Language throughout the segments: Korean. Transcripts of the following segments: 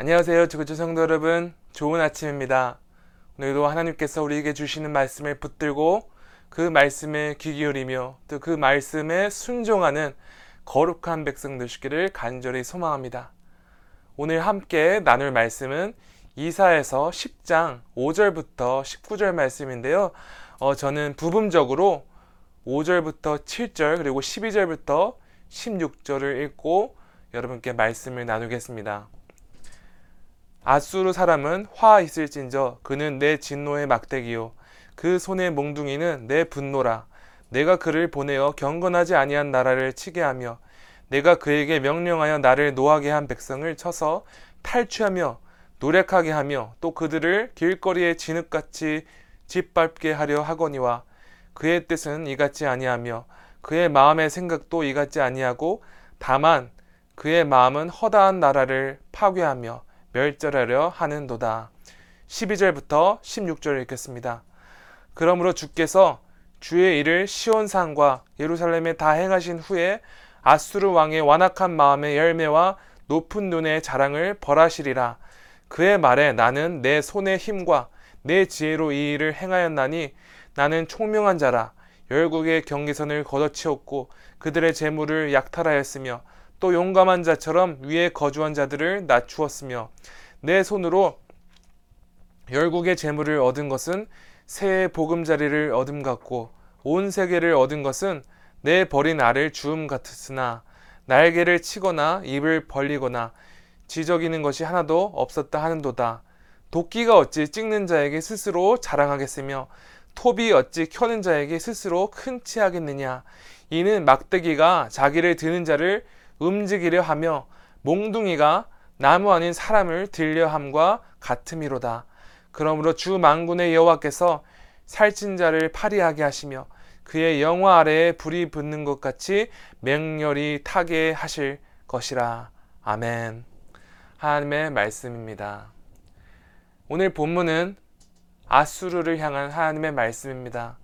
안녕하세요, 지구촌 성도 여러분, 좋은 아침입니다. 오늘도 하나님께서 우리에게 주시는 말씀을 붙들고 그 말씀에 귀 기울이며 또 그 말씀에 순종하는 거룩한 백성 되시기를 간절히 소망합니다. 오늘 함께 나눌 말씀은 이사야서 10장 5절부터 19절 말씀인데요. 저는 부분적으로 5절부터 7절 그리고 12절부터 16절을 읽고 여러분께 말씀을 나누겠습니다. 아수르 사람은 화 있을진저 그는 내 진노의 막대기요 그 손의 몽둥이는 내 분노라. 내가 그를 보내어 경건하지 아니한 나라를 치게 하며 내가 그에게 명령하여 나를 노하게 한 백성을 쳐서 탈취하며 노략하게 하며 또 그들을 길거리에 진흙같이 짓밟게 하려 하거니와 그의 뜻은 이같지 아니하며 그의 마음의 생각도 이같지 아니하고 다만 그의 마음은 허다한 나라를 파괴하며 멸절하려 하는도다. 12절부터 16절을 읽겠습니다. 그러므로 주께서 주의 일을 시온산과 예루살렘에 다 행하신 후에 아수르 왕의 완악한 마음의 열매와 높은 눈의 자랑을 벌하시리라. 그의 말에 나는 내 손의 힘과 내 지혜로 이 일을 행하였나니 나는 총명한 자라. 열국의 경계선을 걷어치웠고 그들의 재물을 약탈하였으며 또 용감한 자처럼 위에 거주한 자들을 낮추었으며 내 손으로 열국의 재물을 얻은 것은 새의 보금자리를 얻음 같고 온 세계를 얻은 것은 내 버린 알을 주움 같았으나 날개를 치거나 입을 벌리거나 지저귀는 것이 하나도 없었다 하는도다. 도끼가 어찌 찍는 자에게 스스로 자랑하겠으며 톱이 어찌 켜는 자에게 스스로 큰 치하겠느냐. 이는 막대기가 자기를 드는 자를 움직이려 하며 몽둥이가 나무 아닌 사람을 들려 함과 같음이로다. 그러므로 주 만군의 여호와께서 살찐 자를 파리하게 하시며 그의 영화 아래에 불이 붙는 것 같이 맹렬히 타게 하실 것이라. 아멘. 하나님의 말씀입니다. 오늘 본문은 아수르를 향한 하나님의 말씀입니다.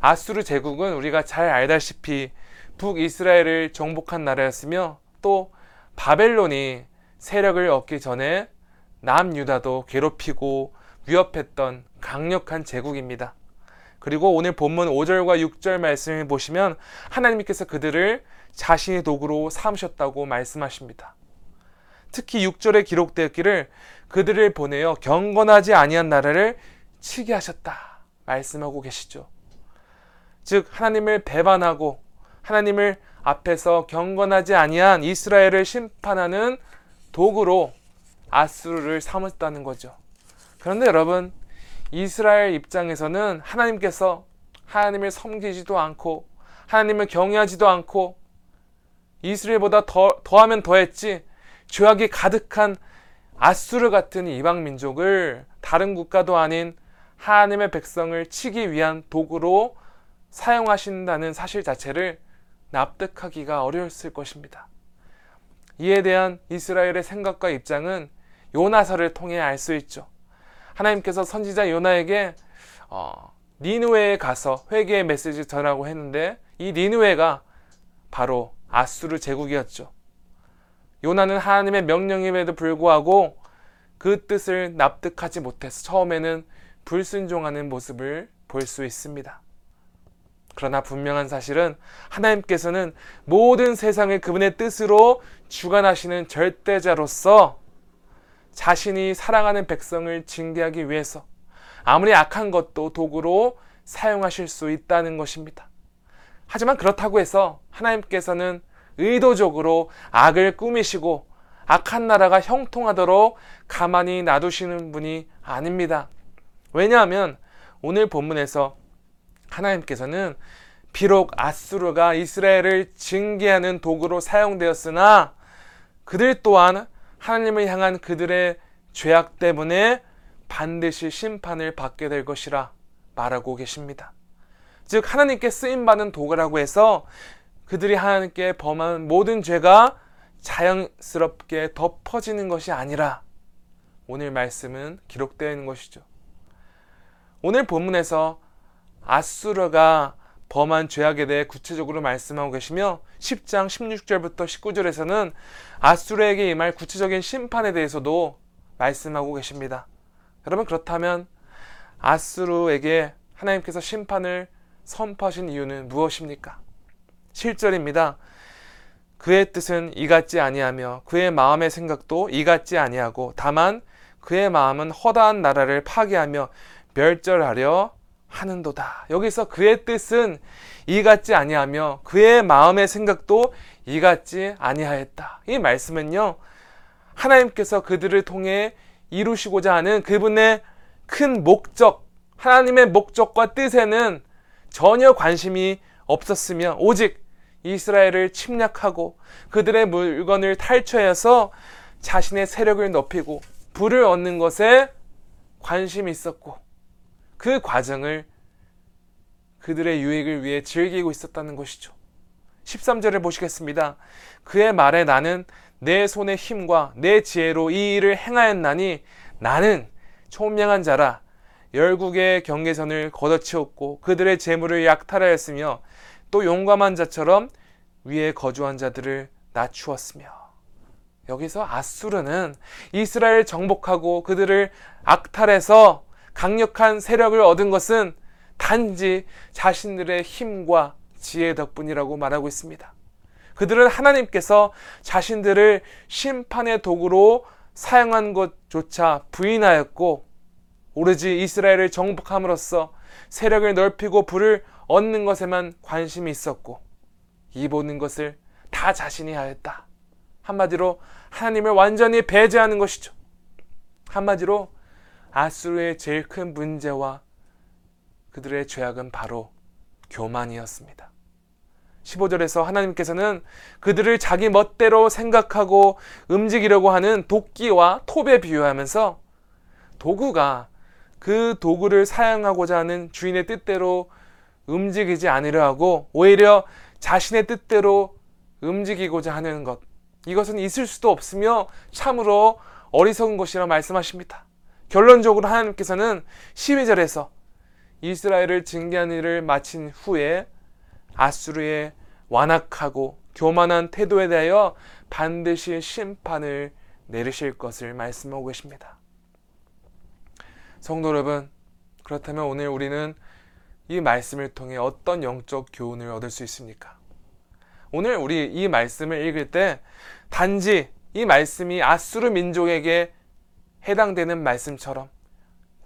아수르 제국은 우리가 잘 알다시피 북이스라엘을 정복한 나라였으며 또 바벨론이 세력을 얻기 전에 남유다도 괴롭히고 위협했던 강력한 제국입니다. 그리고 오늘 본문 5절과 6절 말씀을 보시면 하나님께서 그들을 자신의 도구로 삼으셨다고 말씀하십니다. 특히 6절에 기록되었기를 그들을 보내어 경건하지 아니한 나라를 치게 하셨다 말씀하고 계시죠. 즉 하나님을 배반하고 하나님을 앞에서 경건하지 아니한 이스라엘을 심판하는 도구로 아수르를 삼았다는 거죠. 그런데 여러분, 이스라엘 입장에서는 하나님께서 하나님을 섬기지도 않고 하나님을 경외하지도 않고 이스라엘보다 더하면 더했지 죄악이 가득한 아수르 같은 이방 민족을 다른 국가도 아닌 하나님의 백성을 치기 위한 도구로 사용하신다는 사실 자체를 납득하기가 어려웠을 것입니다. 이에 대한 이스라엘의 생각과 입장은 요나서를 통해 알 수 있죠. 하나님께서 선지자 요나에게 니느웨에 가서 회개의 메시지를 전하라고 했는데 이 니느웨가 바로 아수르 제국이었죠. 요나는 하나님의 명령임에도 불구하고 그 뜻을 납득하지 못해서 처음에는 불순종하는 모습을 볼 수 있습니다. 그러나 분명한 사실은 하나님께서는 모든 세상을 그분의 뜻으로 주관하시는 절대자로서 자신이 사랑하는 백성을 징계하기 위해서 아무리 악한 것도 도구로 사용하실 수 있다는 것입니다. 하지만 그렇다고 해서 하나님께서는 의도적으로 악을 꾸미시고 악한 나라가 형통하도록 가만히 놔두시는 분이 아닙니다. 왜냐하면 오늘 본문에서 하나님께서는 비록 아수르가 이스라엘을 징계하는 도구로 사용되었으나 그들 또한 하나님을 향한 그들의 죄악 때문에 반드시 심판을 받게 될 것이라 말하고 계십니다. 즉 하나님께 쓰임받는 도구라고 해서 그들이 하나님께 범한 모든 죄가 자연스럽게 덮어지는 것이 아니라 오늘 말씀은 기록되어 있는 것이죠. 오늘 본문에서 아수르가 범한 죄악에 대해 구체적으로 말씀하고 계시며 10장 16절부터 19절에서는 앗수르에게 임할 구체적인 심판에 대해서도 말씀하고 계십니다. 여러분, 그렇다면 앗수르에게 하나님께서 심판을 선포하신 이유는 무엇입니까? 7절입니다. 그의 뜻은 이같지 아니하며 그의 마음의 생각도 이같지 아니하고 다만 그의 마음은 허다한 나라를 파괴하며 멸절하려 하는도다. 여기서 그의 뜻은 이같지 아니하며 그의 마음의 생각도 이같지 아니하였다. 이 말씀은요, 하나님께서 그들을 통해 이루시고자 하는 그분의 큰 목적, 하나님의 목적과 뜻에는 전혀 관심이 없었으며 오직 이스라엘을 침략하고 그들의 물건을 탈취해서 자신의 세력을 높이고 부를 얻는 것에 관심이 있었고 그 과정을 그들의 유익을 위해 즐기고 있었다는 것이죠. 13절을 보시겠습니다. 그의 말에 나는 내 손의 힘과 내 지혜로 이 일을 행하였나니 나는 총명한 자라 열국의 경계선을 걷어치웠고 그들의 재물을 약탈하였으며 또 용감한 자처럼 위에 거주한 자들을 낮추었으며. 여기서 앗수르는 이스라엘 정복하고 그들을 약탈해서 강력한 세력을 얻은 것은 단지 자신들의 힘과 지혜 덕분이라고 말하고 있습니다. 그들은 하나님께서 자신들을 심판의 도구로 사용한 것조차 부인하였고 오로지 이스라엘을 정복함으로써 세력을 넓히고 부를 얻는 것에만 관심이 있었고 이 모든 것을 다 자신이 하였다. 한마디로 하나님을 완전히 배제하는 것이죠. 한마디로 앗수르의 제일 큰 문제와 그들의 죄악은 바로 교만이었습니다. 15절에서 하나님께서는 그들을 자기 멋대로 생각하고 움직이려고 하는 도끼와 톱에 비유하면서 도구가 그 도구를 사용하고자 하는 주인의 뜻대로 움직이지 않으려 하고 오히려 자신의 뜻대로 움직이고자 하는 것, 이것은 있을 수도 없으며 참으로 어리석은 것이라 말씀하십니다. 결론적으로 하나님께서는 12절에서 이스라엘을 징계한 일을 마친 후에 앗수르의 완악하고 교만한 태도에 대하여 반드시 심판을 내리실 것을 말씀하고 계십니다. 성도 여러분, 그렇다면 오늘 우리는 이 말씀을 통해 어떤 영적 교훈을 얻을 수 있습니까? 오늘 우리 이 말씀을 읽을 때 단지 이 말씀이 앗수르 민족에게 해당되는 말씀처럼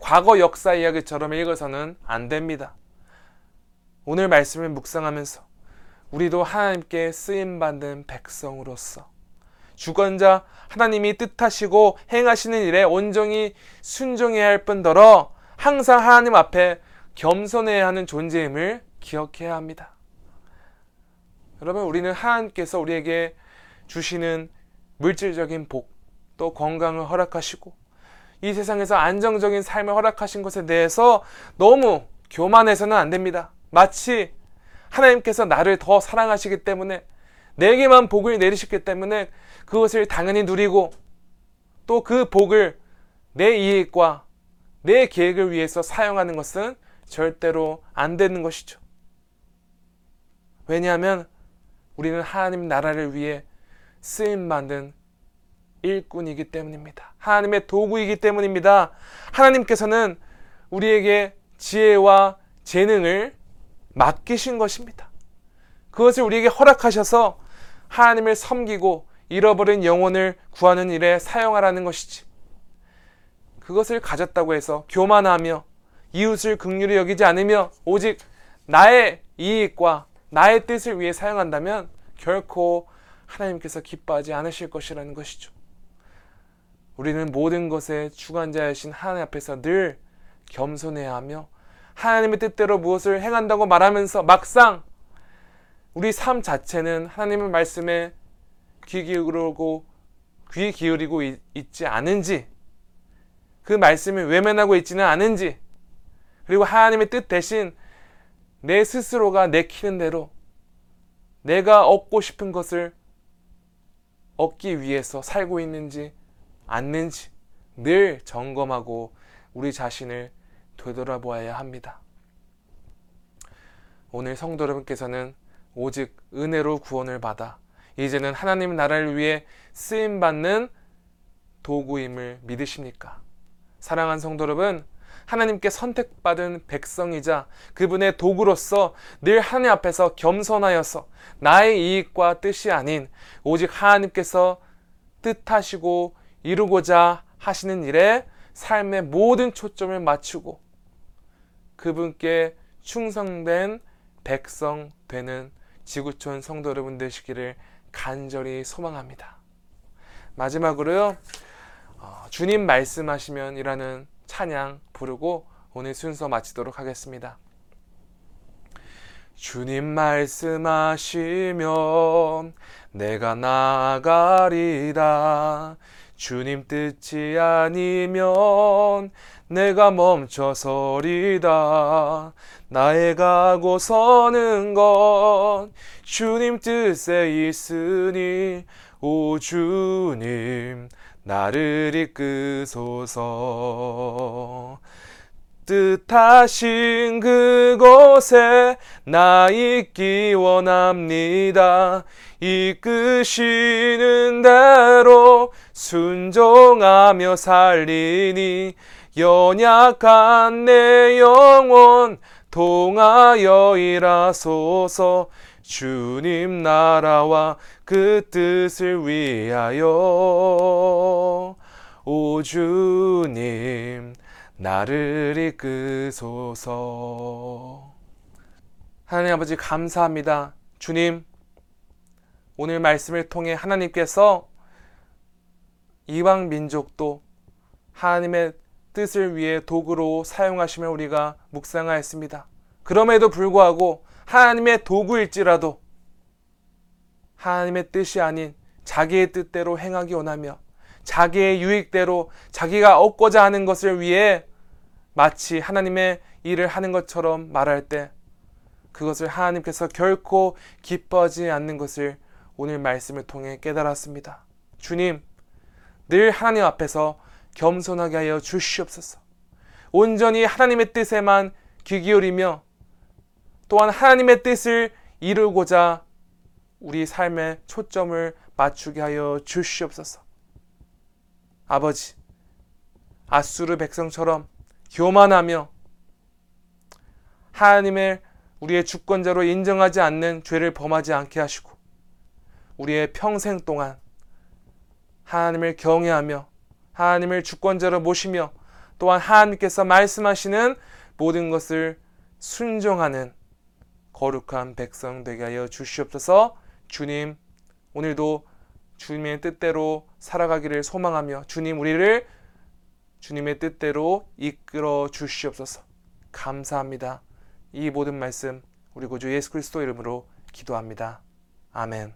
과거 역사 이야기처럼 읽어서는 안 됩니다. 오늘 말씀을 묵상하면서 우리도 하나님께 쓰임받는 백성으로서 주권자 하나님이 뜻하시고 행하시는 일에 온전히 순종해야 할 뿐더러 항상 하나님 앞에 겸손해야 하는 존재임을 기억해야 합니다. 여러분, 우리는 하나님께서 우리에게 주시는 물질적인 복, 또 건강을 허락하시고 이 세상에서 안정적인 삶을 허락하신 것에 대해서 너무 교만해서는 안 됩니다. 마치 하나님께서 나를 더 사랑하시기 때문에 내게만 복을 내리셨기 때문에 그것을 당연히 누리고 또 그 복을 내 이익과 내 계획을 위해서 사용하는 것은 절대로 안 되는 것이죠. 왜냐하면 우리는 하나님 나라를 위해 쓰임받은 일꾼이기 때문입니다. 하나님의 도구이기 때문입니다. 하나님께서는 우리에게 지혜와 재능을 맡기신 것입니다. 그것을 우리에게 허락하셔서 하나님을 섬기고 잃어버린 영혼을 구하는 일에 사용하라는 것이지, 그것을 가졌다고 해서 교만하며 이웃을 긍휼히 여기지 않으며 오직 나의 이익과 나의 뜻을 위해 사용한다면 결코 하나님께서 기뻐하지 않으실 것이라는 것이죠. 우리는 모든 것의 주관자이신 하나님 앞에서 늘 겸손해야 하며 하나님의 뜻대로 무엇을 행한다고 말하면서 막상 우리 삶 자체는 하나님의 말씀에 귀 기울이고 있지 않은지, 그 말씀을 외면하고 있지는 않은지, 그리고 하나님의 뜻 대신 내 스스로가 내키는 대로 내가 얻고 싶은 것을 얻기 위해서 살고 있는지 않는지 늘 점검하고 우리 자신을 되돌아보아야 합니다. 오늘 성도 여러분께서는 오직 은혜로 구원을 받아 이제는 하나님 나라를 위해 쓰임받는 도구임을 믿으십니까? 사랑하는 성도 여러분, 하나님께 선택받은 백성이자 그분의 도구로서 늘 하나님 앞에서 겸손하여서 나의 이익과 뜻이 아닌 오직 하나님께서 뜻하시고 이루고자 하시는 일에 삶의 모든 초점을 맞추고 그분께 충성된 백성 되는 지구촌 성도 여러분 되시기를 간절히 소망합니다. 마지막으로요, 주님 말씀하시면 이라는 찬양 부르고 오늘 순서 마치도록 하겠습니다. 주님 말씀하시면 내가 나아가리라. 주님 뜻이 아니면 내가 멈춰서리다. 나의 가고 서는 건 주님 뜻에 있으니 오 주님 나를 이끄소서. 뜻하신 그곳에 나 있기 원합니다. 이끄시는 대로 순종하며 살리니 연약한 내 영혼 통하여 일하소서. 주님 나라와 그 뜻을 위하여 오 주님 나를 이끄소서. 하나님 아버지 감사합니다. 주님, 오늘 말씀을 통해 하나님께서 이방 민족도 하나님의 뜻을 위해 도구로 사용하심을 우리가 묵상하였습니다. 그럼에도 불구하고 하나님의 도구일지라도 하나님의 뜻이 아닌 자기의 뜻대로 행하기 원하며 자기의 유익대로 자기가 얻고자 하는 것을 위해 마치 하나님의 일을 하는 것처럼 말할 때 그것을 하나님께서 결코 기뻐하지 않는 것을 오늘 말씀을 통해 깨달았습니다. 주님, 늘 하나님 앞에서 겸손하게 하여 주시옵소서. 온전히 하나님의 뜻에만 귀 기울이며 또한 하나님의 뜻을 이루고자 우리 삶의 초점을 맞추게 하여 주시옵소서. 아버지, 앗수르 백성처럼 교만하며 하나님을 우리의 주권자로 인정하지 않는 죄를 범하지 않게 하시고 우리의 평생 동안 하나님을 경외하며 하나님을 주권자로 모시며 또한 하나님께서 말씀하시는 모든 것을 순종하는 거룩한 백성 되게 하여 주시옵소서. 주님, 오늘도 주님의 뜻대로 살아가기를 소망하며 주님, 우리를 주님의 뜻대로 이끌어 주시옵소서. 감사합니다. 이 모든 말씀 우리 구주 예수 그리스도 이름으로 기도합니다. 아멘.